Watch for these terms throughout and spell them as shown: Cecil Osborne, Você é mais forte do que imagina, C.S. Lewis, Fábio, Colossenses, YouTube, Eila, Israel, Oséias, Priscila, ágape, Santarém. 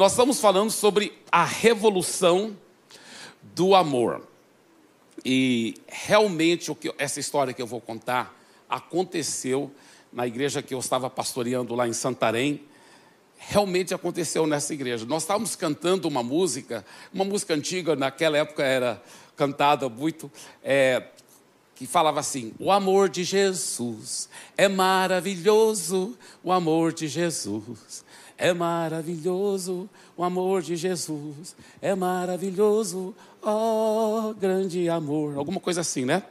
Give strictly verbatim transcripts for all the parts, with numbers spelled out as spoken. Nós estamos falando sobre a revolução do amor. E realmente o que, essa história que eu vou contar aconteceu na igreja que eu estava pastoreando lá em Santarém. Realmente aconteceu nessa igreja. Nós estávamos cantando uma música, uma música antiga, naquela época era cantada muito, é, que falava assim: o amor de Jesus é maravilhoso, o amor de Jesus é maravilhoso, o amor de Jesus é maravilhoso, ó, grande amor. Alguma coisa assim, né?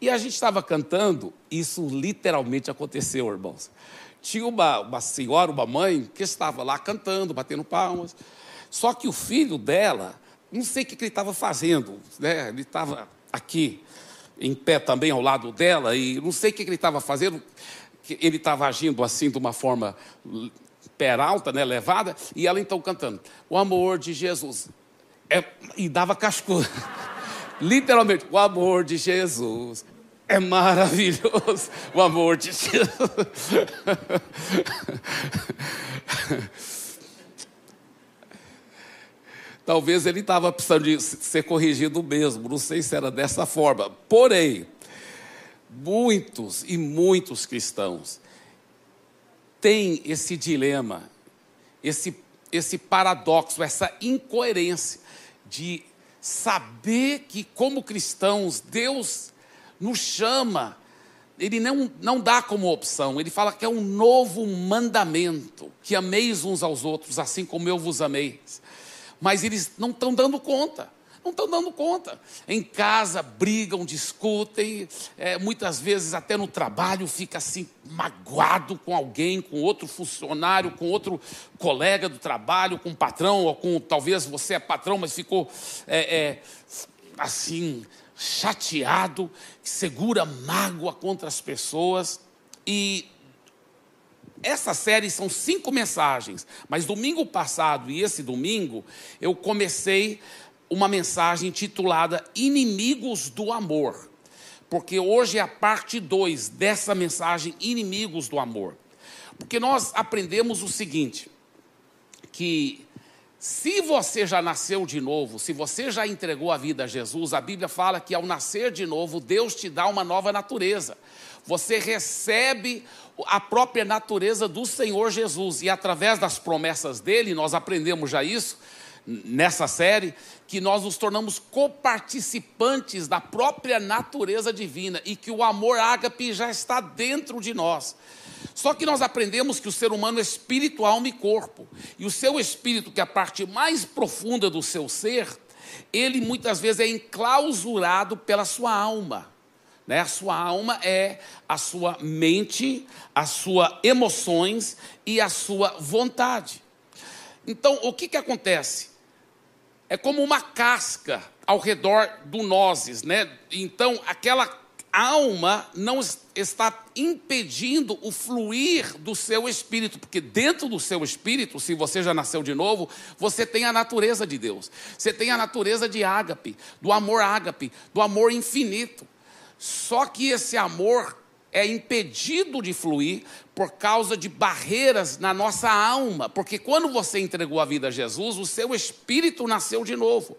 E a gente estava cantando, isso literalmente aconteceu, irmãos. Tinha uma, uma senhora, uma mãe, que estava lá cantando, batendo palmas. Só que o filho dela, não sei o que ele estava fazendo, né? Ele estava aqui, em pé também ao lado dela, e não sei o que ele estava fazendo. Ele estava agindo assim, de uma forma peralta, né, levada, e ela então cantando: o amor de Jesus. É... E dava cascudo. Literalmente, o amor de Jesus é maravilhoso, o amor de Jesus. Talvez ele estava precisando de ser corrigido mesmo, não sei se era dessa forma. Porém, muitos e muitos cristãos têm esse dilema, esse, esse paradoxo, essa incoerência de saber que, como cristãos, Deus nos chama, ele não, não dá como opção, ele fala que é um novo mandamento, que ameis uns aos outros, assim como eu vos amei. Mas eles não estão dando conta, não estão dando conta. Em casa brigam, discutem, é, muitas vezes até no trabalho fica assim, magoado com alguém, com outro funcionário, com outro colega do trabalho, com o patrão, ou com, talvez você é patrão, mas ficou é, é, assim... chateado, que segura mágoa contra as pessoas. E essa série são cinco mensagens, mas domingo passado e esse domingo eu comecei uma mensagem titulada Inimigos do Amor, porque hoje é a parte dois dessa mensagem Inimigos do Amor, porque nós aprendemos o seguinte, que se você já nasceu de novo, se você já entregou a vida a Jesus, a Bíblia fala que ao nascer de novo, Deus te dá uma nova natureza. Você recebe a própria natureza do Senhor Jesus. E através das promessas dele, nós aprendemos já isso, nessa série, que nós nos tornamos coparticipantes da própria natureza divina. E que o amor ágape já está dentro de nós. Só que nós aprendemos que o ser humano é espírito, alma e corpo. E o seu espírito, que é a parte mais profunda do seu ser, ele muitas vezes é enclausurado pela sua alma, né? A sua alma é a sua mente, as suas emoções e a sua vontade. Então, o que, que acontece? É como uma casca ao redor do nozes, né? Então, aquela a alma não está impedindo o fluir do seu espírito, porque dentro do seu espírito, se você já nasceu de novo, você tem a natureza de Deus, você tem a natureza de ágape, do amor ágape, do amor infinito. Só que esse amor é impedido de fluir por causa de barreiras na nossa alma, porque quando você entregou a vida a Jesus, o seu espírito nasceu de novo,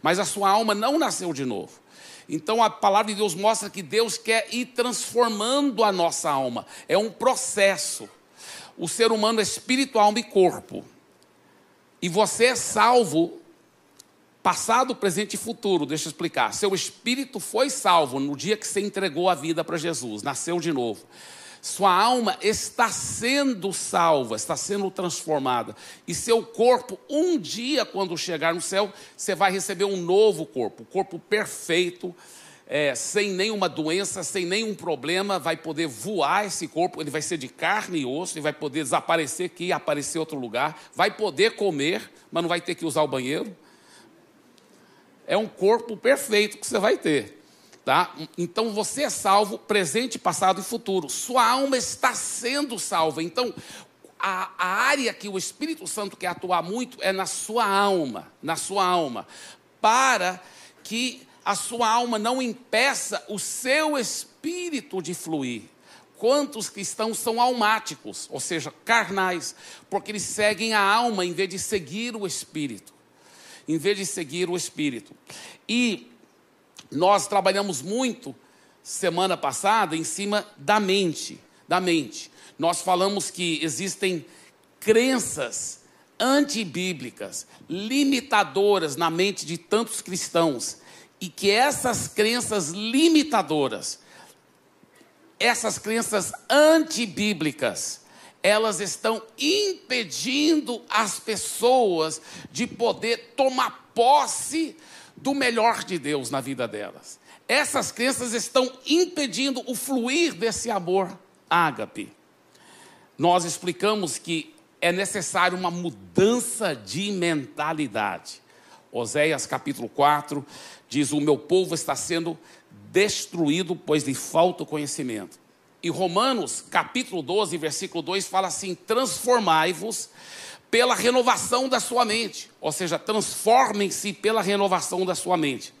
mas a sua alma não nasceu de novo. Então a palavra de Deus mostra que Deus quer ir transformando a nossa alma. É um processo. O ser humano é espírito, alma e corpo. E você é salvo, passado, presente e futuro. Deixa eu explicar. Seu espírito foi salvo no dia que você entregou a vida para Jesus. Nasceu de novo. Sua alma está sendo salva, está sendo transformada. E seu corpo, um dia, quando chegar no céu, você vai receber um novo corpo. Um corpo perfeito, é, sem nenhuma doença, sem nenhum problema. Vai poder voar esse corpo, ele vai ser de carne e osso, ele vai poder desaparecer aqui e aparecer em outro lugar. Vai poder comer, mas não vai ter que usar o banheiro. É um corpo perfeito que você vai ter. Tá? Então você é salvo, presente, passado e futuro. Sua alma está sendo salva. Então a, a área que o Espírito Santo quer atuar muito é na sua alma, na sua alma, para que a sua alma não impeça o seu espírito de fluir. quantos cristãos são almáticos, ou seja, carnais, porque eles seguem a alma em vez de seguir o Espírito, em vez de seguir o Espírito. E nós trabalhamos muito, semana passada, em cima da mente, da mente. Nós falamos que existem crenças antibíblicas, limitadoras na mente de tantos cristãos, e que essas crenças limitadoras, essas crenças antibíblicas, elas estão impedindo as pessoas de poder tomar posse do melhor de Deus na vida delas. Essas crenças estão impedindo o fluir desse amor ágape. Nós explicamos que é necessário uma mudança de mentalidade. Oséias capítulo quatro diz: o meu povo está sendo destruído, pois lhe falta o conhecimento. E Romanos capítulo doze, versículo dois, fala assim: transformai-vos pela renovação da sua mente. Ou seja, transformem-se pela renovação da sua mente.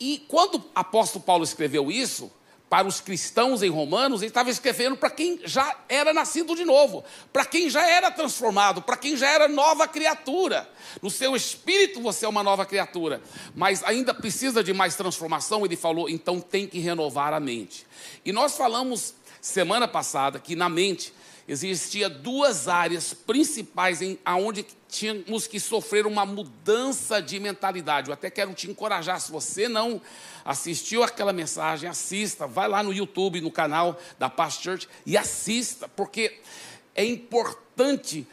E quando o apóstolo Paulo escreveu isso para os cristãos em Romanos, ele estava escrevendo para quem já era nascido de novo, para quem já era transformado, para quem já era nova criatura. No seu espírito você é uma nova criatura, mas ainda precisa de mais transformação. Ele falou, então tem que renovar a mente. E nós falamos semana passada que na mente existia duas áreas principais em, aonde tínhamos que sofrer uma mudança de mentalidade. Eu até quero te encorajar, se você não assistiu aquela mensagem, assista, vai lá no YouTube, no canal da Past Church e assista, porque é importante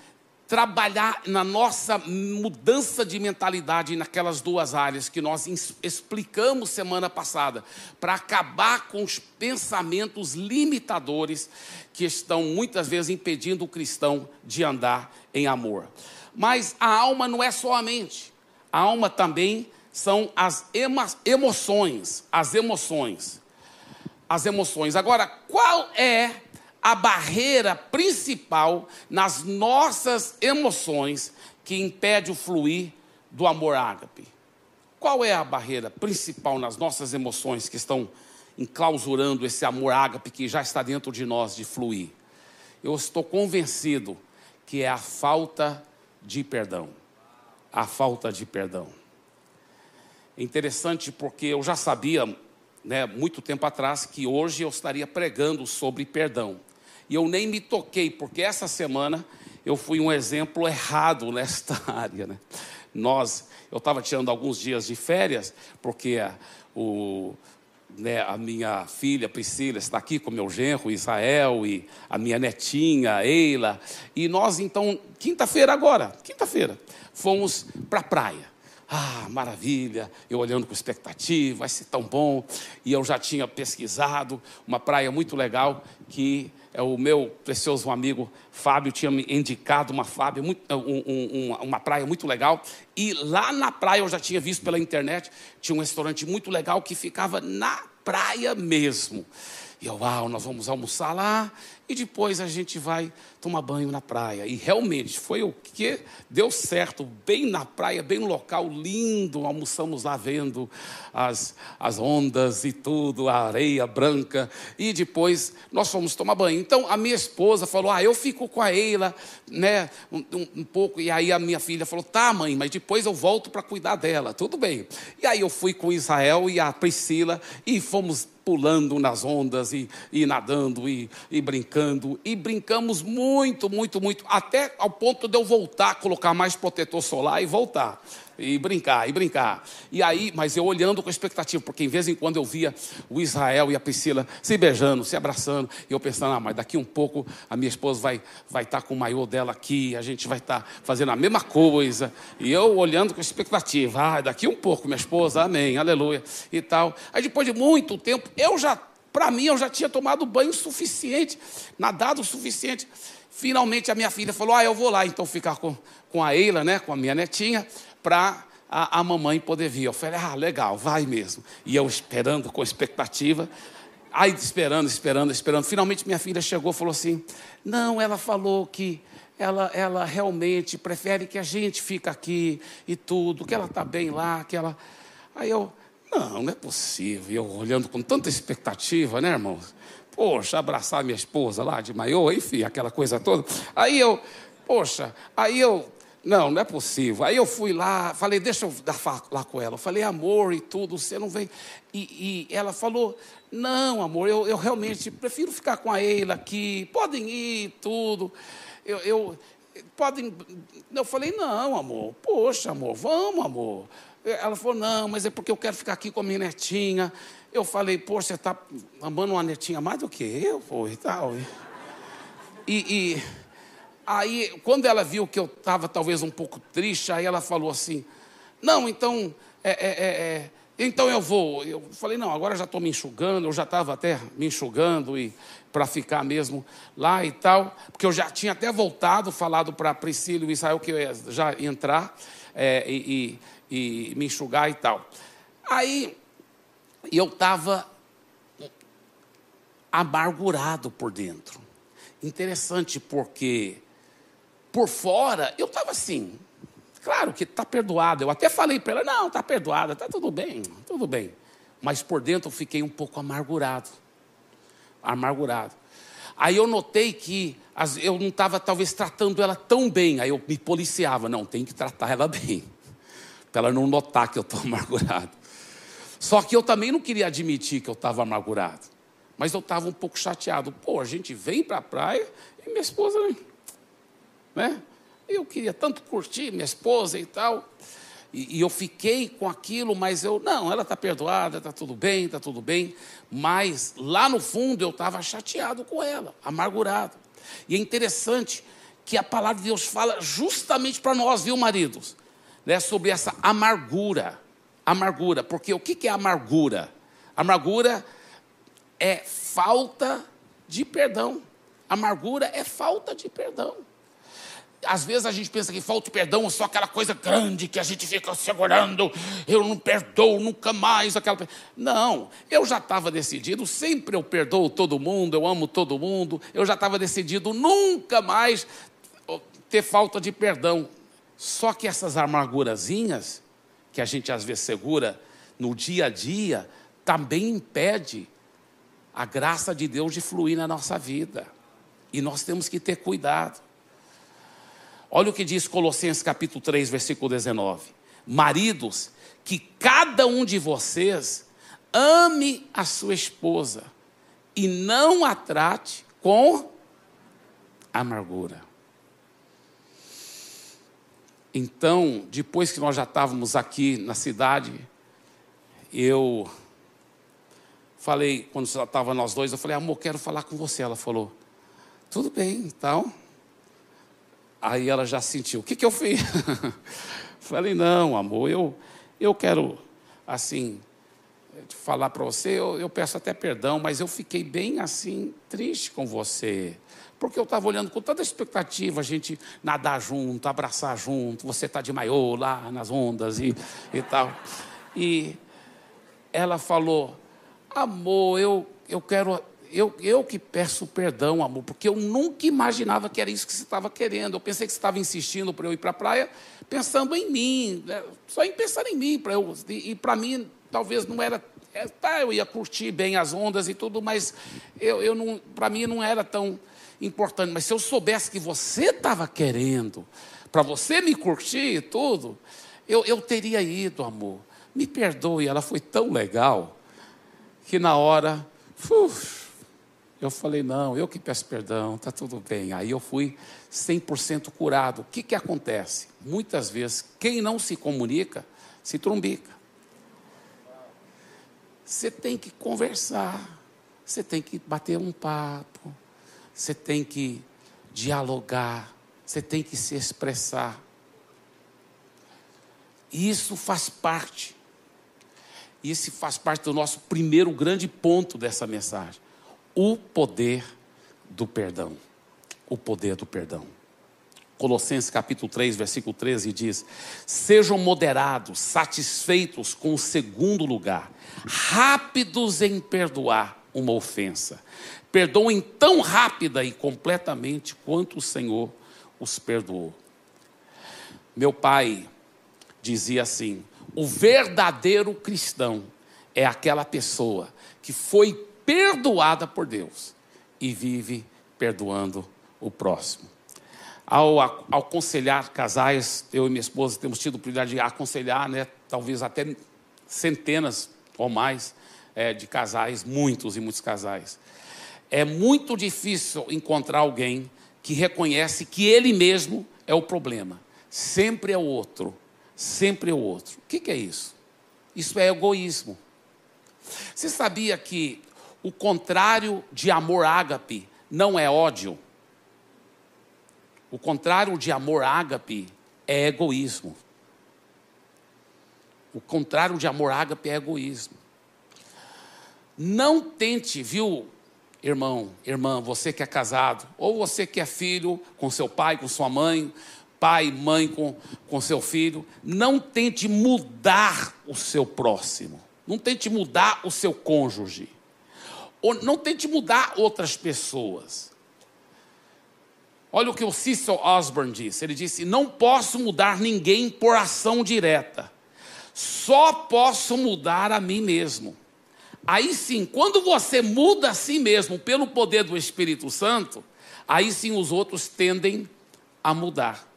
trabalhar na nossa mudança de mentalidade naquelas duas áreas que nós explicamos semana passada, para acabar com os pensamentos limitadores que estão muitas vezes impedindo o cristão de andar em amor. Mas a alma não é só a mente, a alma também são as emoções, as emoções, as emoções. Agora, qual é a barreira principal nas nossas emoções que impede o fluir do amor ágape? Qual é a barreira principal nas nossas emoções que estão enclausurando esse amor ágape que já está dentro de nós de fluir? Eu estou convencido que é a falta de perdão. A falta de perdão. É interessante porque eu já sabia, né, muito tempo atrás, que hoje eu estaria pregando sobre perdão. E eu nem me toquei, porque essa semana eu fui um exemplo errado nesta área, né? Nós, eu estava tirando alguns dias de férias, porque a, o, né, a minha filha Priscila está aqui com meu genro Israel e a minha netinha Eila. E nós então, quinta-feira agora, quinta-feira, fomos para a praia. Ah, maravilha, eu olhando com expectativa, vai ser tão bom. E eu já tinha pesquisado uma praia muito legal que o meu precioso amigo Fábio tinha me indicado, uma, Fábio, muito, um, um, uma praia muito legal. E lá na praia, eu já tinha visto pela internet, tinha um restaurante muito legal que ficava na praia mesmo. E eu, uau, nós vamos almoçar lá e depois a gente vai tomar banho na praia. E realmente foi o que deu certo, bem na praia, bem no local, lindo. Almoçamos lá vendo as, as ondas e tudo, a areia branca. E depois nós fomos tomar banho. Então a minha esposa falou, ah, eu fico com a Eila, né, um, um, um pouco. E aí a minha filha falou, tá mãe, mas depois eu volto para cuidar dela, tudo bem. E aí eu fui com o Israel e a Priscila e fomos pulando nas ondas e, e nadando e, e brincando. E brincamos muito, muito, muito. Até ao ponto de eu voltar, colocar mais protetor solar e voltar. E brincar, e brincar. E aí, mas eu olhando com expectativa, porque de vez em quando eu via o Israel e a Priscila se beijando, se abraçando. E eu pensando, ah, mas daqui um pouco a minha esposa vai vai estar com o maiô dela aqui. A gente vai estar fazendo a mesma coisa. E eu olhando com expectativa. Ah, daqui um pouco minha esposa, amém, aleluia. E tal. Aí depois de muito tempo, eu já, para mim, eu já tinha tomado banho suficiente, nadado o suficiente. Finalmente a minha filha falou, ah, eu vou lá então ficar com, com a Eila, né, com a minha netinha, para a, a mamãe poder vir. Eu falei, ah, legal, vai mesmo. E eu esperando, com expectativa, aí esperando, esperando, esperando. Finalmente minha filha chegou e falou assim, não, ela falou que ela, ela realmente prefere que a gente fique aqui e tudo, que ela está bem lá, que ela... Aí eu, não, não é possível. E eu olhando com tanta expectativa, né, irmãos? poxa, abraçar minha esposa lá de maiô, enfim, aquela coisa toda. Aí eu, poxa, aí eu, não, não é possível. Aí eu fui lá, falei, deixa eu dar lá com ela. Eu falei, amor e tudo, você não vem. E, e ela falou, não, amor, eu, eu realmente prefiro ficar com a Eila aqui, podem ir e tudo. Eu, eu, podem... eu falei, não, amor, poxa, amor, vamos, amor. Ela falou, não, mas é porque eu quero ficar aqui com a minha netinha. Eu falei, poxa, você está amando uma netinha mais do que eu, pô, e tal. E, e aí, quando ela viu que eu estava talvez um pouco triste, aí ela falou assim, não, então, é, é, é, então eu vou. Eu falei, não, agora eu já estou me enxugando, eu já estava até me enxugando e para ficar mesmo lá e tal, porque eu já tinha até voltado, falado para Priscila e Israel que eu ia já entrar é, e... e e me enxugar e tal. Aí eu estava amargurado por dentro. Interessante, porque por fora eu estava assim, claro que está perdoado. Eu até falei para ela, não, está perdoada, está tudo bem, tudo bem. Mas por dentro eu fiquei um pouco amargurado. Amargurado. Aí eu notei que as, eu não estava talvez tratando ela tão bem. Aí eu me policiava, não, tem que tratar ela bem, para ela não notar que eu estou amargurado. Só que eu também não queria admitir que eu estava amargurado. Mas eu estava um pouco chateado. Pô, a gente vem para a praia e minha esposa... né? Eu queria tanto curtir minha esposa e tal. E, e eu fiquei com aquilo, mas eu... não, ela está perdoada, está tudo bem, está tudo bem. Mas lá no fundo eu estava chateado com ela, amargurado. E é interessante que a palavra de Deus fala justamente para nós, viu, maridos? Né, sobre essa amargura, amargura, porque o que é amargura? Amargura é falta de perdão, amargura é falta de perdão. Às vezes a gente pensa que falta de perdão é só aquela coisa grande que a gente fica segurando, eu não perdoo nunca mais, aquela... não, eu já estava decidido, sempre eu perdoo todo mundo, eu amo todo mundo, eu já estava decidido nunca mais ter falta de perdão. Só que essas amargurazinhas, que a gente às vezes segura no dia a dia, também impede a graça de Deus de fluir na nossa vida. E nós temos que ter cuidado. Olha o que diz Colossenses capítulo três, versículo dezenove. Maridos, que cada um de vocês ame a sua esposa e não a trate com amargura. Então, depois que nós já estávamos aqui na cidade, eu falei, quando já estava nós dois, eu falei, amor, quero falar com você. Ela falou, tudo bem, então. Aí ela já sentiu, o que, que eu fiz? Falei, não, amor, eu, eu quero, assim, falar para você, eu, eu peço até perdão, mas eu fiquei bem, assim, triste com você. Porque eu estava olhando com tanta expectativa, a gente nadar junto, abraçar junto, você está de maiô lá nas ondas e, e tal. E ela falou, amor, eu, eu quero, eu, eu que peço perdão, amor, porque eu nunca imaginava que era isso que você estava querendo. Eu pensei que você estava insistindo para eu ir para a praia, pensando em mim, né? Só em pensar em mim. Pra eu, e e para mim, talvez não era... É, tá, eu ia curtir bem as ondas e tudo, mas eu, eu não, para mim não era tão... importante, mas se eu soubesse que você estava querendo, para você me curtir e tudo, eu, eu teria ido, amor, me perdoe. Ela foi tão legal, que na hora, uf, eu falei, não, eu que peço perdão, está tudo bem. Aí eu fui cem por cento curado. O que, que acontece? Muitas vezes, quem não se comunica, se trumbica. Você tem que conversar, você tem que bater um papo, você tem que dialogar, você tem que se expressar. E isso faz parte. Isso faz parte do nosso primeiro grande ponto dessa mensagem. O poder do perdão. O poder do perdão. Colossenses capítulo três, versículo treze diz: sejam moderados, satisfeitos com o segundo lugar, rápidos em perdoar uma ofensa. Perdoem tão rápida e completamente quanto o Senhor os perdoou. Meu pai dizia assim: o verdadeiro cristão é aquela pessoa que foi perdoada por Deus e vive perdoando o próximo. Ao aconselhar casais, eu e minha esposa temos tido a oportunidade de aconselhar, né, talvez até centenas ou mais é, de casais, muitos e muitos casais. É muito difícil encontrar alguém que reconhece que ele mesmo é o problema. Sempre é o outro, sempre é o outro. O que, que é isso? Isso é egoísmo. Você sabia que o contrário de amor ágape não é ódio? O contrário de amor ágape é egoísmo. O contrário de amor ágape é egoísmo. Não tente, viu, irmão, irmã, você que é casado, ou você que é filho com seu pai, com sua mãe, pai, mãe com, com seu filho, não tente mudar o seu próximo. Não tente mudar o seu cônjuge. Ou não tente mudar outras pessoas. Olha o que o Cecil Osborne disse. Ele disse, não posso mudar ninguém por ação direta. Só posso mudar a mim mesmo. Aí sim, quando você muda a si mesmo pelo poder do Espírito Santo, aí sim os outros tendem a mudar.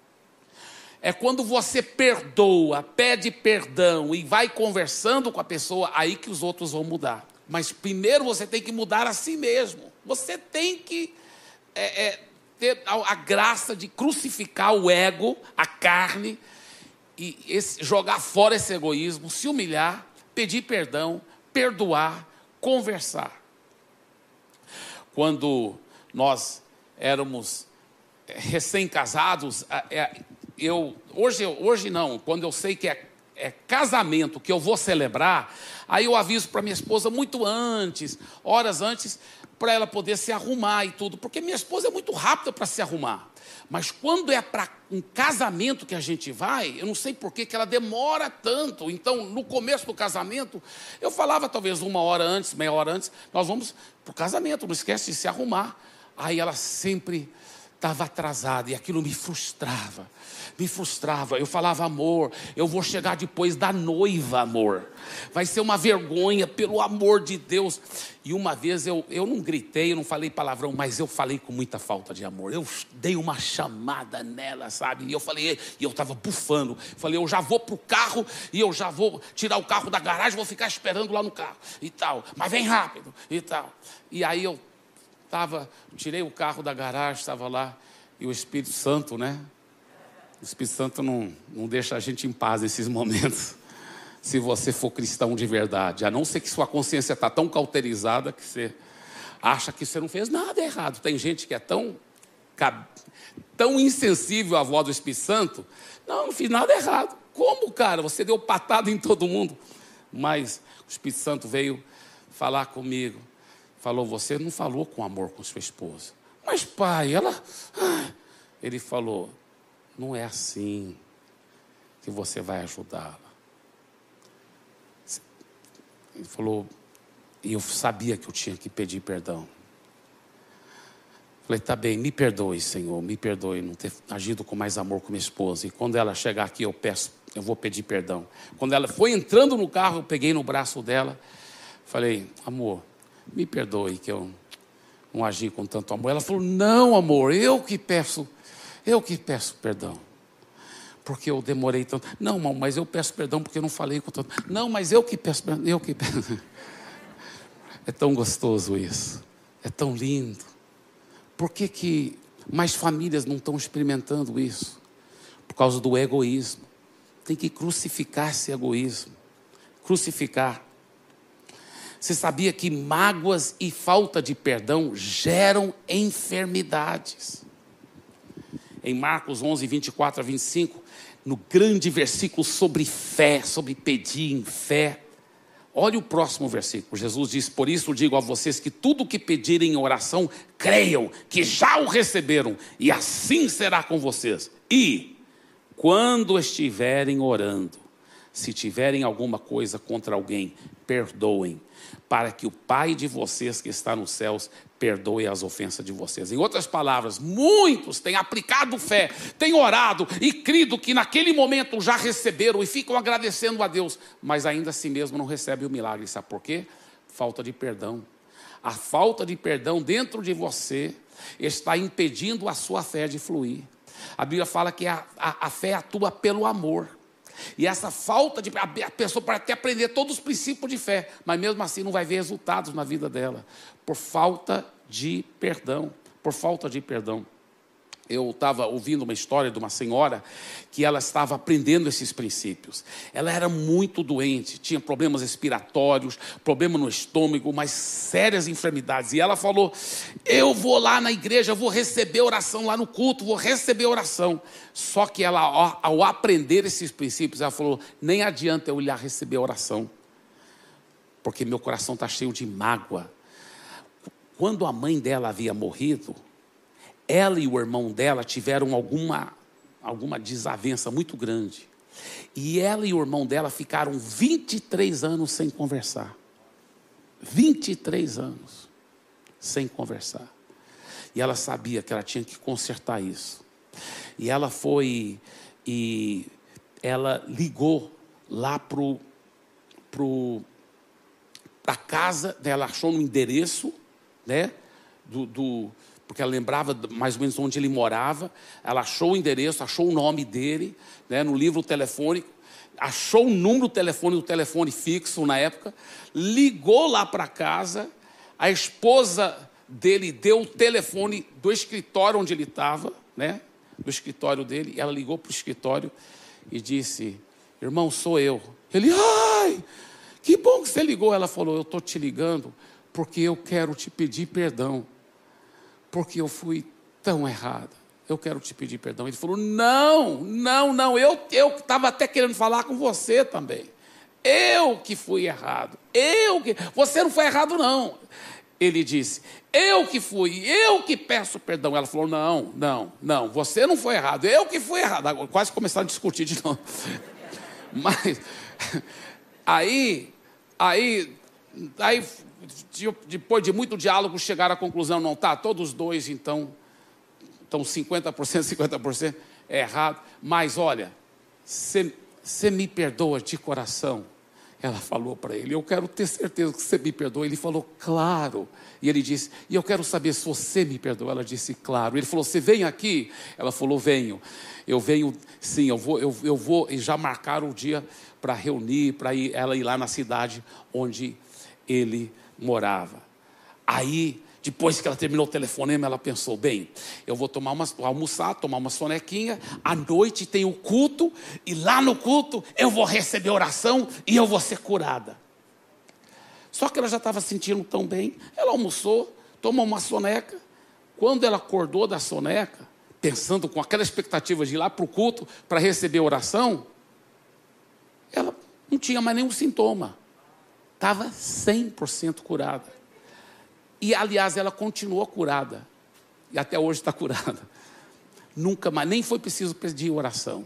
É quando você perdoa, pede perdão e vai conversando com a pessoa, aí que os outros vão mudar. Mas primeiro você tem que mudar a si mesmo. Você tem que é, é, ter a, a graça de crucificar o ego, a carne, e esse, jogar fora esse egoísmo, se humilhar, pedir perdão, perdoar, conversar. Quando nós éramos recém-casados... É, é, Eu, hoje, hoje não, quando eu sei que é, é casamento que eu vou celebrar, aí eu aviso para minha esposa muito antes, horas antes, para ela poder se arrumar e tudo, porque minha esposa é muito rápida para se arrumar. Mas quando é para um casamento que a gente vai, eu não sei por que ela demora tanto. Então, no começo do casamento, eu falava talvez uma hora antes, meia hora antes, nós vamos para o casamento, não esquece de se arrumar. Aí ela sempre... estava atrasada e aquilo me frustrava, me frustrava. Eu falava, amor, eu vou chegar depois da noiva, amor. Vai ser uma vergonha, pelo amor de Deus. E uma vez eu, eu não gritei, eu não falei palavrão, mas eu falei com muita falta de amor. Eu dei uma chamada nela, sabe? E eu falei, e eu estava bufando. Falei, eu já vou para o carro e eu já vou tirar o carro da garagem, vou ficar esperando lá no carro e tal. Mas vem rápido e tal. E aí eu... Tava, tirei o carro da garagem, estava lá, e o Espírito Santo, né? O Espírito Santo não, não deixa a gente em paz nesses momentos, se você for cristão de verdade. A não ser que sua consciência está tão cauterizada que você acha que você não fez nada errado. Tem gente que é tão, tão insensível à voz do Espírito Santo. Não, não fiz nada errado. Como, cara? Você deu patada em todo mundo. Mas o Espírito Santo veio falar comigo. Falou, você não falou com amor com sua esposa. Mas pai, ela... Ele falou, não é assim que você vai ajudá-la. Ele falou, e eu sabia que eu tinha que pedir perdão. Falei, tá bem, me perdoe, Senhor, me perdoe não ter agido com mais amor com minha esposa. E quando ela chegar aqui, eu peço, eu vou pedir perdão. Quando ela foi entrando no carro, eu peguei no braço dela. Falei, amor, me perdoe que eu não agi com tanto amor. Ela falou, não, amor, eu que peço, eu que peço perdão. Porque eu demorei tanto. Não, mas eu peço perdão porque eu não falei com tanto. Não, mas eu que peço perdão, eu que peço. É tão gostoso isso. É tão lindo. Por que que mais famílias não estão experimentando isso? Por causa do egoísmo. Tem que crucificar esse egoísmo. Crucificar. Você sabia que mágoas e falta de perdão geram enfermidades? Em Marcos onze, vinte e quatro a vinte e cinco, no grande versículo sobre fé, sobre pedir em fé. Olha o próximo versículo. Jesus diz, por isso digo a vocês que tudo o que pedirem em oração, creiam que já o receberam, e assim será com vocês. E, quando estiverem orando, se tiverem alguma coisa contra alguém, perdoem, para que o Pai de vocês que está nos céus perdoe as ofensas de vocês. Em outras palavras, muitos têm aplicado fé, têm orado e crido que naquele momento já receberam e ficam agradecendo a Deus, mas ainda assim mesmo não recebem o milagre. Sabe por quê? Falta de perdão. a falta de perdão dentro de você está impedindo a sua fé de fluir. A Bíblia fala que a, a, a fé atua pelo amor. E essa falta de... A pessoa pode até aprender todos os princípios de fé, mas mesmo assim não vai ver resultados na vida dela. Por falta de perdão. Por falta de perdão. Eu estava ouvindo uma história de uma senhora que ela estava aprendendo esses princípios. Ela era muito doente, tinha problemas respiratórios, problema no estômago, mas sérias enfermidades. E ela falou, eu vou lá na igreja, vou receber oração lá no culto, vou receber oração. Só que ela, ao aprender esses princípios, ela falou, nem adianta eu ir lá receber oração, porque meu coração está cheio de mágoa. Quando a mãe dela havia morrido, ela e o irmão dela tiveram alguma, alguma desavença muito grande. E ela e o irmão dela ficaram vinte e três anos sem conversar. vinte e três anos sem conversar. E ela sabia que ela tinha que consertar isso. E ela foi e ela ligou lá pro, pro, pra casa dela, achou no endereço, né, do... do porque ela lembrava mais ou menos onde ele morava, ela achou o endereço, achou o nome dele, né, no livro telefônico, achou o número do telefone, do telefone fixo na época, ligou lá para casa, a esposa dele deu o telefone do escritório onde ele estava, né, do escritório dele, e ela ligou para o escritório e disse, irmão, sou eu. Ele, ai, que bom que você ligou. Ela falou, eu estou te ligando porque eu quero te pedir perdão. Porque eu fui tão errada. Eu quero te pedir perdão. Ele falou, não, não, não. Eu estava até querendo falar com você também. Eu que fui errado. Eu que... Você não foi errado, não. Ele disse, eu que fui, eu que peço perdão. Ela falou, não, não, não. Você não foi errado, eu que fui errado. Agora, quase começaram a discutir de novo. Mas, aí, aí, aí... depois de muito diálogo, chegaram à conclusão, não tá, todos dois, então, estão cinquenta por cento, cinquenta por cento é errado. Mas, olha, você me perdoa de coração? Ela falou para ele, eu quero ter certeza que você me perdoa. Ele falou, claro. E ele disse, e eu quero saber se você me perdoa. Ela disse, claro. Ele falou, você vem aqui? Ela falou, venho. Eu venho, sim, eu vou, eu, eu vou. E já marcaram o dia para reunir, para ir, ela ir lá na cidade onde ele morava. Aí, depois que ela terminou o telefonema, ela pensou, bem, eu vou tomar uma, almoçar, tomar uma sonequinha, à noite tem o culto, e lá no culto eu vou receber oração e eu vou ser curada. Só que ela já estava sentindo tão bem, ela almoçou, tomou uma soneca. Quando ela acordou da soneca, pensando com aquela expectativa de ir lá para o culto, para receber oração, ela não tinha mais nenhum sintoma. Estava cem por cento curada. E, aliás, ela continuou curada. E até hoje está curada. Nunca mais, nem foi preciso pedir oração.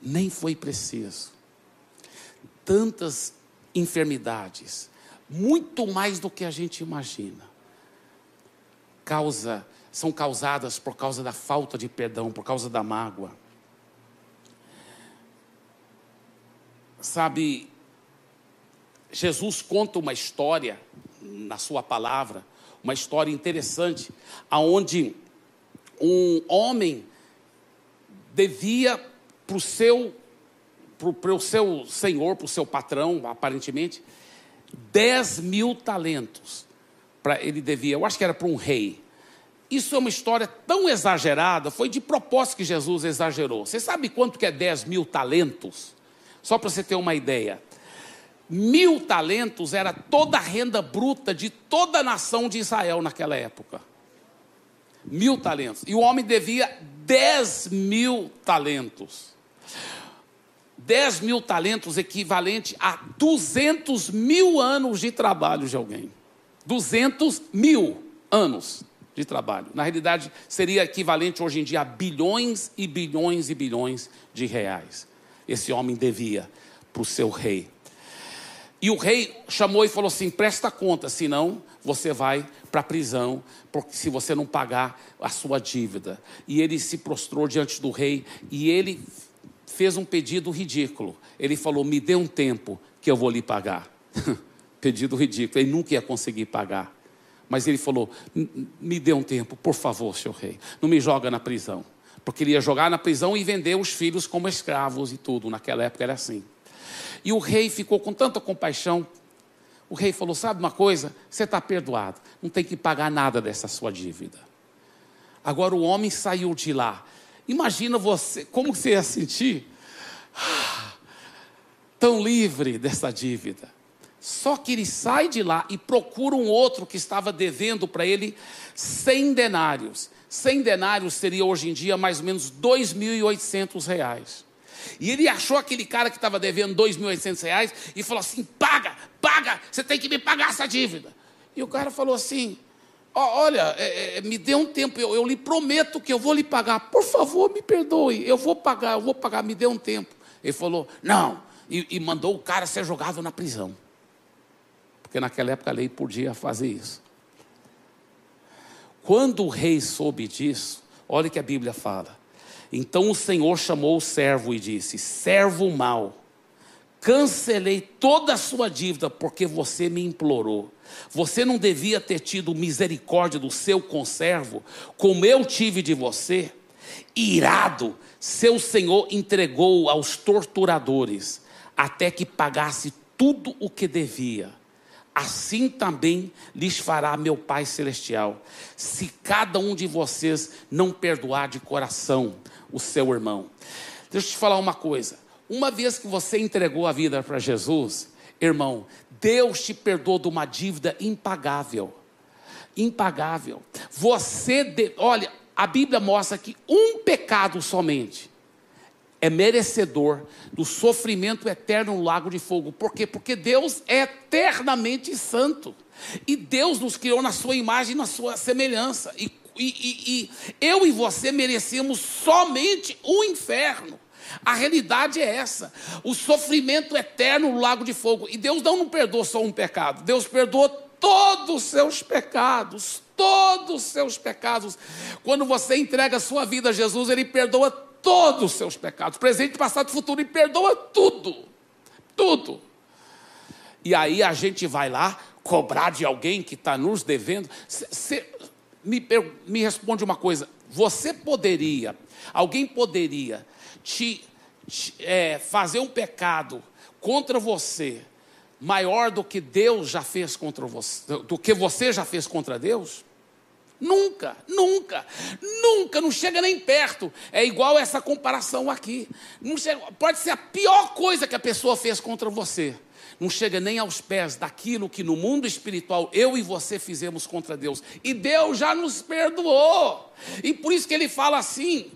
Nem foi preciso. Tantas enfermidades, muito mais do que a gente imagina, causa, são causadas por causa da falta de perdão, por causa da mágoa. Sabe... Jesus conta uma história, na sua palavra, uma história interessante, aonde um homem devia para o seu, para o seu senhor, para o seu patrão, aparentemente, dez mil talentos. Pra, ele devia, eu acho que era para um rei. Isso é uma história tão exagerada, foi de propósito que Jesus exagerou. Você sabe quanto que é dez mil talentos? Só para você ter uma ideia. Mil talentos era toda a renda bruta de toda a nação de Israel naquela época. Mil talentos. E o homem devia dez mil talentos. Dez mil talentos equivalente a duzentos mil anos de trabalho de alguém. Duzentos mil anos de trabalho. Na realidade, seria equivalente hoje em dia a bilhões e bilhões e bilhões de reais. Esse homem devia para o seu rei. E o rei chamou e falou assim, presta conta, senão você vai para a prisão, porque se você não pagar a sua dívida. E ele se prostrou diante do rei e ele fez um pedido ridículo. Ele falou, me dê um tempo que eu vou lhe pagar. pedido ridículo, ele nunca ia conseguir pagar. Mas ele falou, me dê um tempo, por favor, seu rei, não me joga na prisão. Porque ele ia jogar na prisão e vender os filhos como escravos e tudo. Naquela época era assim. E o rei ficou com tanta compaixão. O rei falou, sabe uma coisa? Você está perdoado. Não tem que pagar nada dessa sua dívida. Agora o homem saiu de lá. Imagina você, como você ia sentir? Ah, tão livre dessa dívida. Só que ele sai de lá e procura um outro que estava devendo para ele cem denários. cem denários seria hoje em dia mais ou menos dois mil e oitocentos reais. E ele achou aquele cara que estava devendo dois mil e oitocentos reais e falou assim, paga, paga, você tem que me pagar essa dívida. E o cara falou assim, ó, olha, é, é, me dê um tempo, eu, eu lhe prometo que eu vou lhe pagar, por favor, me perdoe, eu vou pagar, eu vou pagar, me dê um tempo. Ele falou, não, e, e mandou o cara ser jogado na prisão. Porque naquela época a lei podia fazer isso. Quando o rei soube disso, olha o que a Bíblia fala. Então o Senhor chamou o servo e disse, servo mau, cancelei toda a sua dívida porque você me implorou. Você não devia ter tido misericórdia do seu conservo, como eu tive de você? Irado, seu senhor entregou-o aos torturadores, até que pagasse tudo o que devia. Assim também lhes fará meu Pai Celestial, se cada um de vocês não perdoar de coração o seu irmão. Deixa eu te falar uma coisa. Uma vez que você entregou a vida para Jesus, irmão, Deus te perdoou de uma dívida impagável. Impagável. Você, de... olha, a Bíblia mostra que um pecado somente é merecedor do sofrimento eterno no lago de fogo. Por quê? Porque Deus é eternamente santo. E Deus nos criou na sua imagem, na sua semelhança. E, e, e, e eu e você merecemos somente o inferno. A realidade é essa. O sofrimento eterno no lago de fogo. E Deus não, não perdoou só um pecado. Deus perdoou todos os seus pecados. Todos os seus pecados. Quando você entrega a sua vida a Jesus, Ele perdoa todos. Todos os seus pecados, presente, passado e futuro, e perdoa tudo, tudo. E aí a gente vai lá cobrar de alguém que está nos devendo. Cê, cê, me, me responde uma coisa, você poderia, alguém poderia te, te é, fazer um pecado contra você, maior do que Deus já fez contra você, do que você já fez contra Deus? Nunca, nunca, nunca, não chega nem perto. É igual essa comparação aqui. Não chega, pode ser a pior coisa que a pessoa fez contra você. Não chega nem aos pés daquilo que no mundo espiritual eu e você fizemos contra Deus. E Deus já nos perdoou. E por isso que Ele fala assim,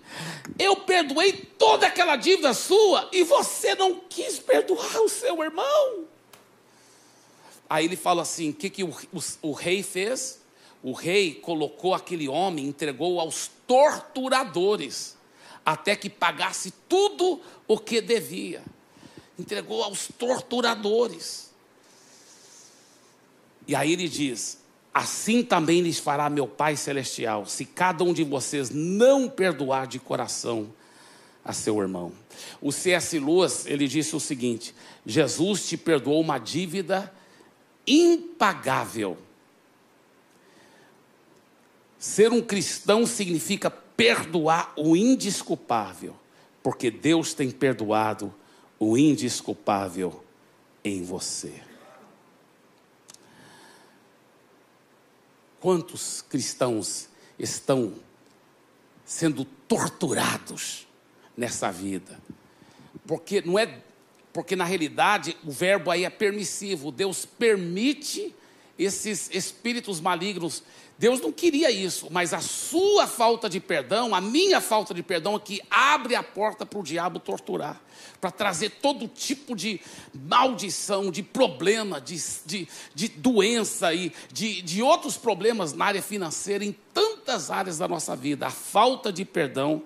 eu perdoei toda aquela dívida sua e você não quis perdoar o seu irmão. Aí Ele fala assim, o que, que o, o, o rei fez? O rei colocou aquele homem, entregou aos torturadores, até que pagasse tudo o que devia. Entregou aos torturadores. E aí ele diz, assim também lhes fará meu Pai Celestial, se cada um de vocês não perdoar de coração a seu irmão. O C S Lewis, ele disse o seguinte, Jesus te perdoou uma dívida impagável. Ser um cristão significa perdoar o indesculpável, porque Deus tem perdoado o indesculpável em você. Quantos cristãos estão sendo torturados nessa vida? Porque não é, porque na realidade o verbo aí é permissivo, Deus permite esses espíritos malignos. Deus não queria isso, mas a sua falta de perdão, a minha falta de perdão é que abre a porta para o diabo torturar, para trazer todo tipo de maldição, de problema, de, de, de doença e de, de outros problemas na área financeira, em tantas áreas da nossa vida. A falta de perdão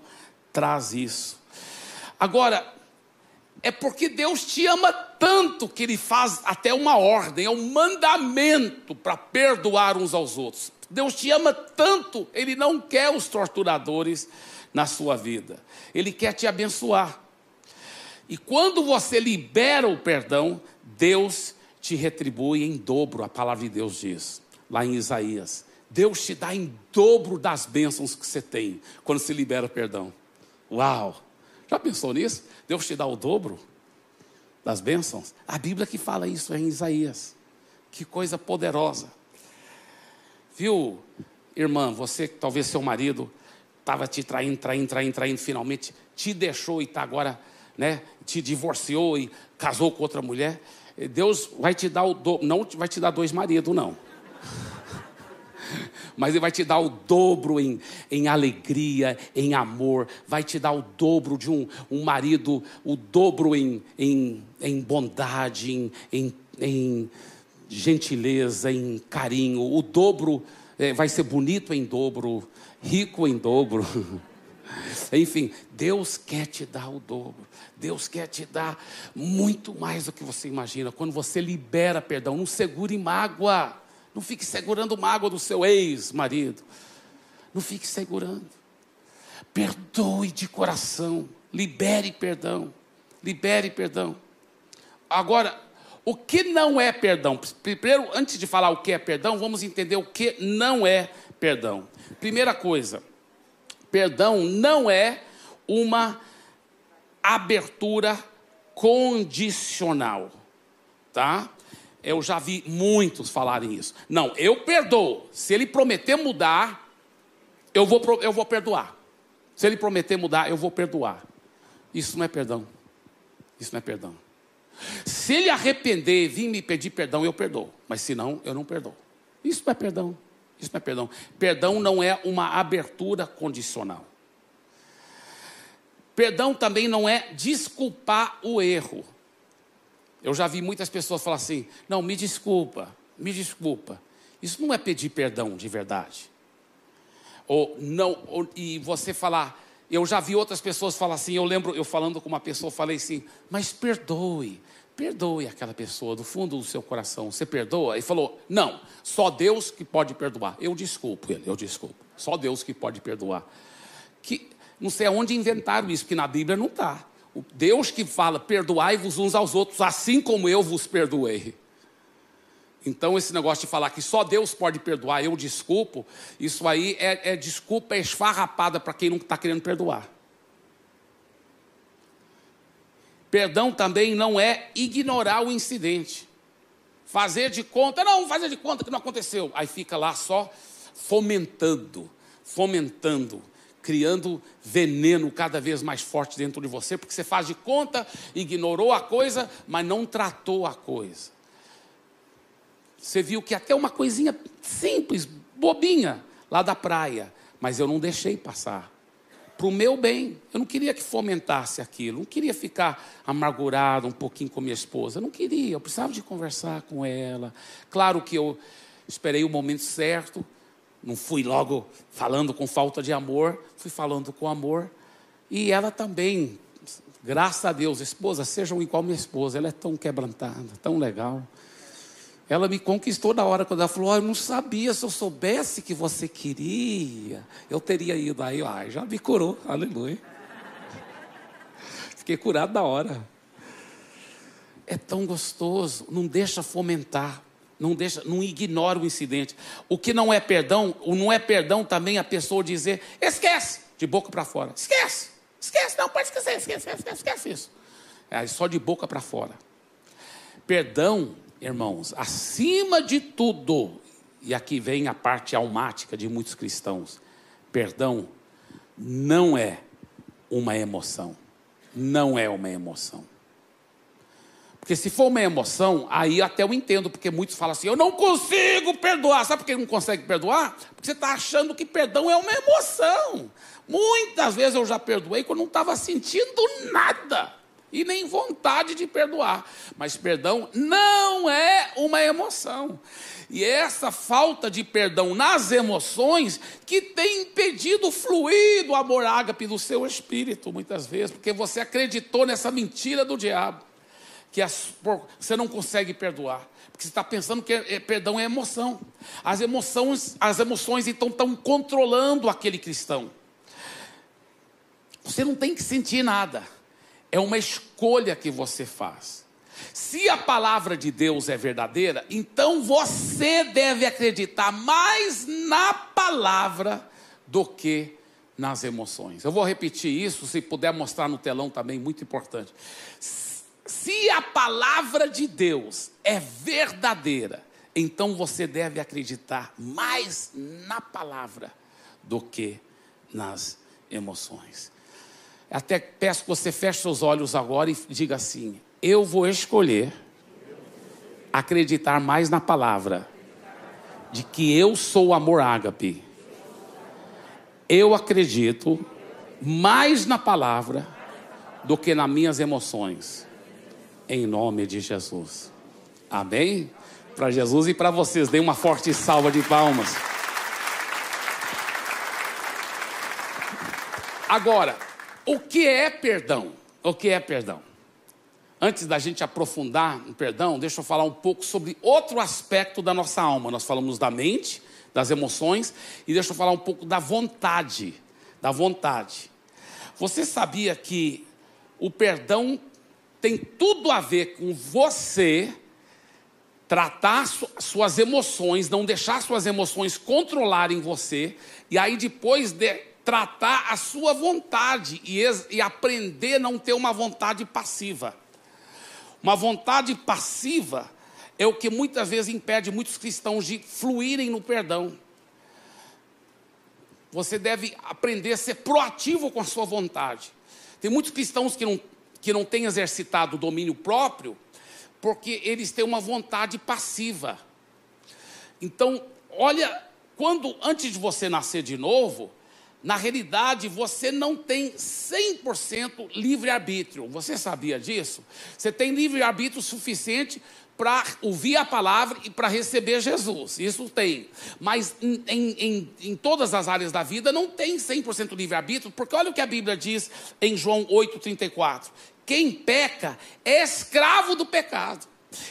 traz isso. Agora, é porque Deus te ama tanto que Ele faz até uma ordem, é um mandamento para perdoar uns aos outros. Deus te ama tanto, Ele não quer os torturadores na sua vida. Ele quer te abençoar. E quando você libera o perdão, Deus te retribui em dobro, a palavra de Deus diz, lá em Isaías. Deus te dá em dobro das bênçãos que você tem, quando se libera perdão. Uau! Já pensou nisso? Deus te dá o dobro das bênçãos? A Bíblia que fala isso é em Isaías. Que coisa poderosa. Viu, irmã, você, talvez seu marido, estava te traindo, traindo, traindo, traindo, finalmente te deixou e está agora, né, te divorciou e casou com outra mulher. Deus vai te dar o dobro, não vai te dar dois maridos, não. Mas ele vai te dar o dobro em, em alegria, em amor. Vai te dar o dobro de um, um marido, o dobro em, em, em bondade, em, em, em gentileza, em carinho. O dobro é, vai ser bonito em dobro, rico em dobro. Enfim, Deus quer te dar o dobro. Deus quer te dar muito mais do que você imagina. Quando você libera perdão, não segure mágoa. Não fique segurando mágoa do seu ex-marido. Não fique segurando. Perdoe de coração. Libere perdão. Libere perdão. Agora, o que não é perdão? Primeiro, antes de falar o que é perdão, vamos entender o que não é perdão. Primeira coisa, perdão não é uma abertura condicional. Tá? Eu já vi muitos falarem isso. Não, eu perdoo. Se ele prometer mudar, eu vou, eu vou perdoar. Se ele prometer mudar, eu vou perdoar. Isso não é perdão. Isso não é perdão. Se ele arrepender e vir me pedir perdão, eu perdoo. Mas se não, eu não perdoo. Isso não é perdão. Isso não é perdão. Perdão não é uma abertura condicional. Perdão também não é desculpar o erro. Eu já vi muitas pessoas falar assim, não, me desculpa, me desculpa. Isso não é pedir perdão de verdade. Ou não, ou, e você falar, eu já vi outras pessoas falar assim, eu lembro, eu falando com uma pessoa, falei assim, mas perdoe, perdoe aquela pessoa do fundo do seu coração, você perdoa? Ele falou, não, só Deus que pode perdoar. Eu desculpo ele, eu desculpo, só Deus que pode perdoar. Que, não sei aonde inventaram isso, porque na Bíblia não está. O Deus que fala, perdoai-vos uns aos outros, assim como eu vos perdoei. Então esse negócio de falar que só Deus pode perdoar, eu desculpo, isso aí é, é desculpa esfarrapada para quem não está querendo perdoar. Perdão também não é ignorar o incidente. Fazer de conta, não, fazer de conta que não aconteceu. Aí fica lá só fomentando, fomentando. Criando veneno cada vez mais forte dentro de você, porque você faz de conta, ignorou a coisa, mas não tratou a coisa. Você viu que até uma coisinha simples, bobinha, lá da praia, mas eu não deixei passar. Para o meu bem, eu não queria que fomentasse aquilo, não queria ficar amargurado um pouquinho com minha esposa, eu não queria, eu precisava de conversar com ela. Claro que eu esperei o momento certo, não fui logo falando com falta de amor, fui falando com amor. E ela também, graças a Deus, esposa, sejam igual minha esposa, ela é tão quebrantada, tão legal. Ela me conquistou na hora, quando ela falou, oh, eu não sabia, se eu soubesse que você queria, eu teria ido. Aí, ah, já me curou, aleluia. Fiquei curado na hora. É tão gostoso, não deixa fomentar. Não deixa, não ignora o incidente. O que não é perdão, o não é perdão também a pessoa dizer, esquece, de boca para fora. Esquece, esquece, não pode esquecer, esquece, esquece, esquece isso. É só de boca para fora. Perdão, irmãos, acima de tudo, e aqui vem a parte almática de muitos cristãos, perdão não é uma emoção. Não é uma emoção. Porque se for uma emoção, aí até eu entendo, porque muitos falam assim, eu não consigo perdoar. Sabe por que não consegue perdoar? Porque você está achando que perdão é uma emoção. Muitas vezes eu já perdoei quando não estava sentindo nada. E nem vontade de perdoar. Mas perdão não é uma emoção. E é essa falta de perdão nas emoções que tem impedido o fluir do amor ágape do seu espírito, muitas vezes. Porque você acreditou nessa mentira do diabo. Que as, você não consegue perdoar, porque você está pensando que é, é, perdão é emoção. As emoções, as emoções então estão controlando aquele cristão. Você não tem que sentir nada. É uma escolha que você faz. Se a palavra de Deus é verdadeira, então você deve acreditar mais na palavra do que nas emoções. Eu vou repetir isso, se puder mostrar no telão também, muito importante. Se a palavra de Deus é verdadeira, então você deve acreditar mais na palavra do que nas emoções. Até peço que você feche seus olhos agora e diga assim: eu vou escolher acreditar mais na palavra de que eu sou amor ágape. Eu acredito mais na palavra do que nas minhas emoções. Em nome de Jesus. Amém? Para Jesus e para vocês. Dêem uma forte salva de palmas. Agora, o que é perdão? O que é perdão? Antes da gente aprofundar no perdão, deixa eu falar um pouco sobre outro aspecto da nossa alma. Nós falamos da mente, das emoções, e deixa eu falar um pouco da vontade. Da vontade. Você sabia que o perdão tem tudo a ver com você tratar suas emoções, não deixar suas emoções controlarem você, e aí depois de tratar a sua vontade e, e aprender a não ter uma vontade passiva. Uma vontade passiva é o que muitas vezes impede muitos cristãos de fluírem no perdão. Você deve aprender a ser proativo com a sua vontade. Tem muitos cristãos que não, que não têm exercitado o domínio próprio porque eles têm uma vontade passiva. Então, olha, quando antes de você nascer de novo, na realidade, você não tem cem por cento livre-arbítrio. Você sabia disso? Você tem livre-arbítrio suficiente para ouvir a palavra e para receber Jesus. Isso tem. Mas em, em, em todas as áreas da vida não tem cem por cento livre-arbítrio, porque olha o que a Bíblia diz em João oito, trinta e quatro. Quem peca é escravo do pecado.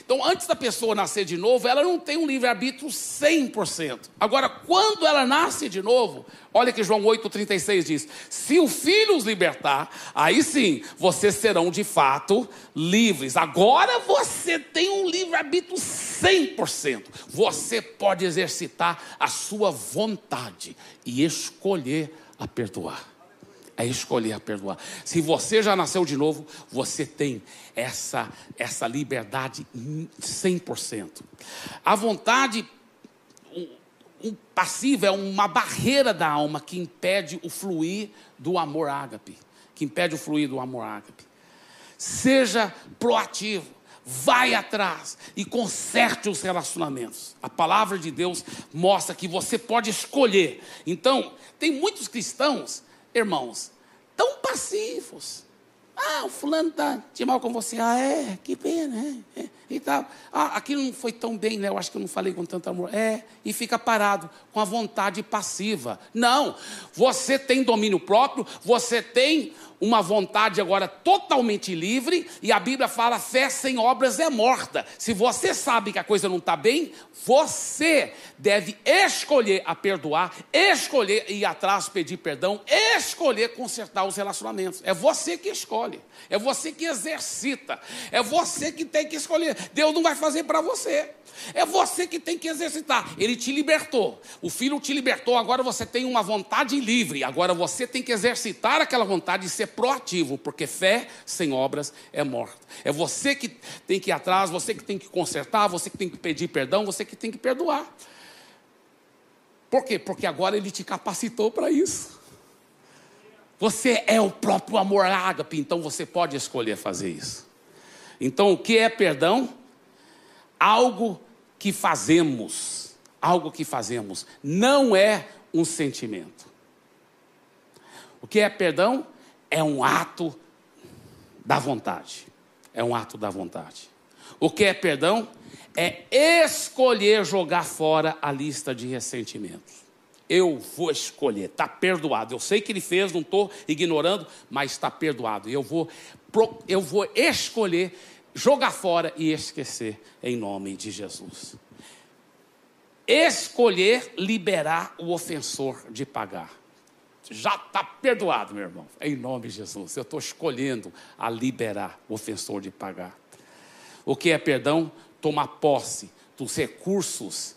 Então, antes da pessoa nascer de novo, ela não tem um livre-arbítrio cem por cento. Agora, quando ela nasce de novo, olha que João oito, trinta e seis diz: se o Filho os libertar, aí sim, vocês serão de fato livres. Agora você tem um livre-arbítrio cem por cento. Você pode exercitar a sua vontade e escolher a perdoar. É escolher a perdoar. Se você já nasceu de novo, você tem essa, essa liberdade cem por cento. A vontade passiva é uma barreira da alma que impede o fluir do amor ágape. Que impede o fluir do amor ágape. Seja proativo. Vai atrás e conserte os relacionamentos. A palavra de Deus mostra que você pode escolher. Então, tem muitos cristãos, irmãos, tão passivos. Ah, o fulano está de mal com você. Ah, é, que pena, é, é, e tal. Ah, aquilo não foi tão bem, né? Eu acho que eu não falei com tanto amor. É, e fica parado com a vontade passiva. Não, você tem domínio próprio, você tem uma vontade agora totalmente livre, e a Bíblia fala: fé sem obras é morta. Se você sabe que a coisa não está bem, você deve escolher a perdoar, escolher ir atrás, pedir perdão, escolher consertar os relacionamentos. É você que escolhe, é você que exercita, é você que tem que escolher. Deus não vai fazer para você. É você que tem que exercitar. Ele te libertou, o Filho te libertou, agora você tem uma vontade livre. Agora você tem que exercitar aquela vontade e ser proativo, porque fé sem obras é morta. É você que tem que ir atrás, você que tem que consertar, você que tem que pedir perdão, você que tem que perdoar. Por quê? Porque agora ele te capacitou para isso. Você é o próprio amor ágape, então você pode escolher fazer isso. Então, o que é perdão? Algo que fazemos, algo que fazemos, não é um sentimento. O que é perdão? É um ato da vontade. É um ato da vontade. O que é perdão? É escolher jogar fora a lista de ressentimentos. Eu vou escolher, está perdoado. Eu sei que ele fez, não estou ignorando, mas está perdoado. Eu vou, eu vou escolher jogar fora e esquecer, em nome de Jesus. Escolher liberar o ofensor de pagar. Já está perdoado, meu irmão, em nome de Jesus. Eu estou escolhendo a liberar o ofensor de pagar. O que é perdão? Tomar posse dos recursos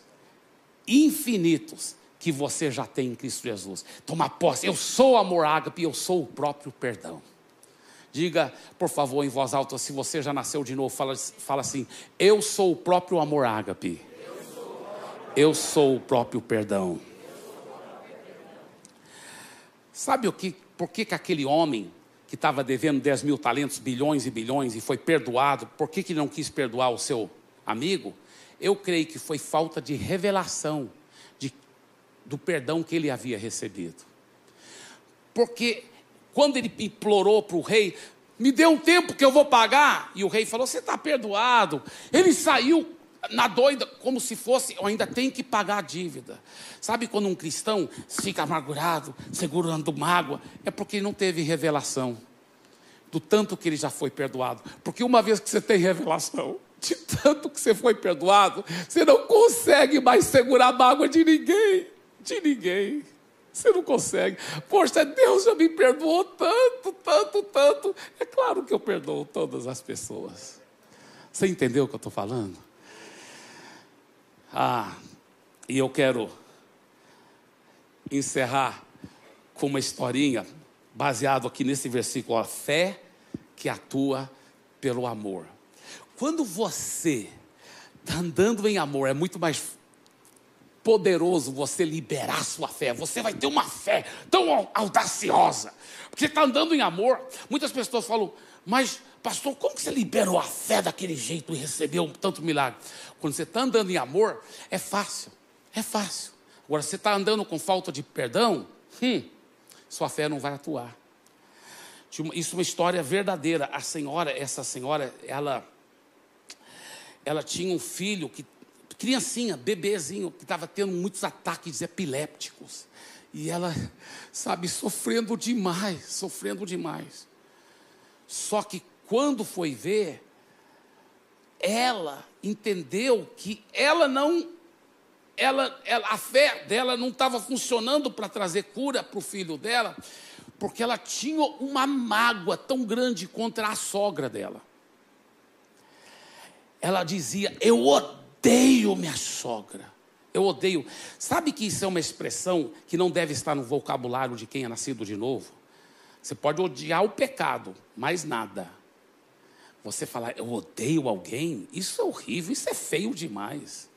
infinitos que você já tem em Cristo Jesus. Tomar posse. Eu sou amor ágape, eu sou o próprio perdão. Diga, por favor, em voz alta, se você já nasceu de novo, fala, fala assim: eu sou o próprio amor ágape. Eu sou o próprio perdão. Sabe o que, por que, que aquele homem que estava devendo dez mil talentos, bilhões e bilhões, e foi perdoado, por que, que não quis perdoar o seu amigo? Eu creio que foi falta de revelação de, do perdão que ele havia recebido. Porque quando ele implorou para o rei, me dê um tempo que eu vou pagar, e o rei falou, você está perdoado. Ele saiu na doida, como se fosse, eu ainda tenho que pagar a dívida. Sabe quando um cristão fica amargurado, segurando mágoa? É porque ele não teve revelação do tanto que ele já foi perdoado. Porque uma vez que você tem revelação de tanto que você foi perdoado, você não consegue mais segurar a mágoa de ninguém. De ninguém. Você não consegue. Poxa, Deus já me perdoou tanto, tanto, tanto. É claro que eu perdoo todas as pessoas. Você entendeu o que eu estou falando? Ah, e eu quero encerrar com uma historinha baseado aqui nesse versículo, a fé que atua pelo amor. Quando você está andando em amor, é muito mais poderoso você liberar sua fé. Você vai ter uma fé tão audaciosa, porque você está andando em amor. Muitas pessoas falam, mas pastor, como que você liberou a fé daquele jeito e recebeu tanto milagre? Quando você está andando em amor, é fácil, é fácil. Agora, se você está andando com falta de perdão, hum, sua fé não vai atuar. Isso é uma história verdadeira. A senhora, essa senhora, ela, ela tinha um filho, que, criancinha, bebezinho, que estava tendo muitos ataques epilépticos. E ela, sabe, sofrendo demais, sofrendo demais. Só que quando foi ver, ela entendeu que ela não, ela, ela, a fé dela não estava funcionando para trazer cura para o filho dela, porque ela tinha uma mágoa tão grande contra a sogra dela. Ela dizia, eu odeio minha sogra, eu odeio. Sabe que isso é uma expressão que não deve estar no vocabulário de quem é nascido de novo? Você pode odiar o pecado, mas nada. Você falar, eu odeio alguém, isso é horrível, isso é feio demais.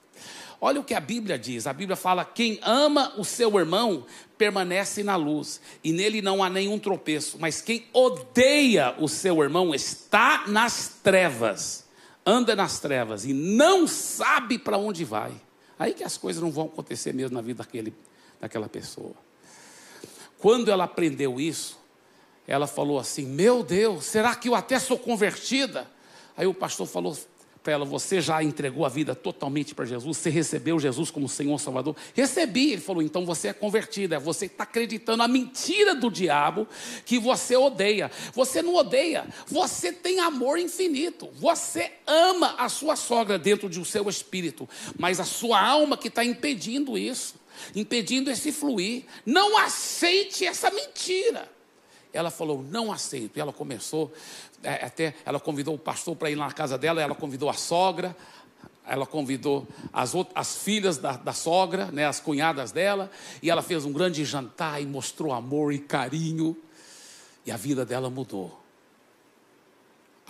Olha o que a Bíblia diz, a Bíblia fala, quem ama o seu irmão, permanece na luz, e nele não há nenhum tropeço, mas quem odeia o seu irmão, está nas trevas, anda nas trevas, e não sabe para onde vai. Aí que as coisas não vão acontecer mesmo na vida daquele, daquela pessoa. Quando ela aprendeu isso, ela falou assim, meu Deus, será que eu até sou convertida? Aí o pastor falou para ela, você já entregou a vida totalmente para Jesus? Você recebeu Jesus como Senhor Salvador? Recebi. Ele falou, então você é convertida, você está acreditando a mentira do diabo que você odeia. Você não odeia, você tem amor infinito, você ama a sua sogra dentro do seu espírito, mas a sua alma que está impedindo isso, impedindo esse fluir. Não aceite essa mentira. Ela falou, não aceito. E ela começou, até ela convidou o pastor para ir lá na casa dela, ela convidou a sogra, ela convidou as, outras, as filhas da, da sogra, né, as cunhadas dela, e ela fez um grande jantar e mostrou amor e carinho, e a vida dela mudou.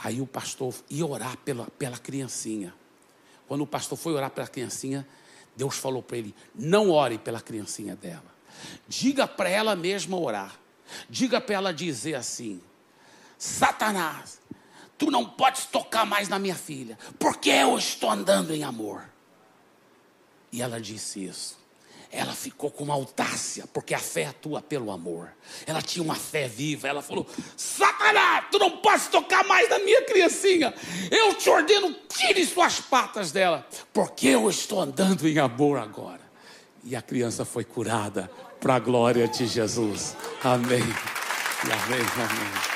Aí o pastor ia orar pela, pela criancinha. Quando o pastor foi orar pela criancinha, Deus falou para ele, não ore pela criancinha dela, diga para ela mesma orar. Diga para ela dizer assim, Satanás, tu não podes tocar mais na minha filha, porque eu estou andando em amor. E ela disse isso. Ela ficou com uma audácia, porque a fé atua pelo amor. Ela tinha uma fé viva. Ela falou, Satanás, tu não podes tocar mais na minha criancinha. Eu te ordeno, tire suas patas dela, porque eu estou andando em amor agora. E a criança foi curada, para a glória de Jesus. Amém. Amém, amém.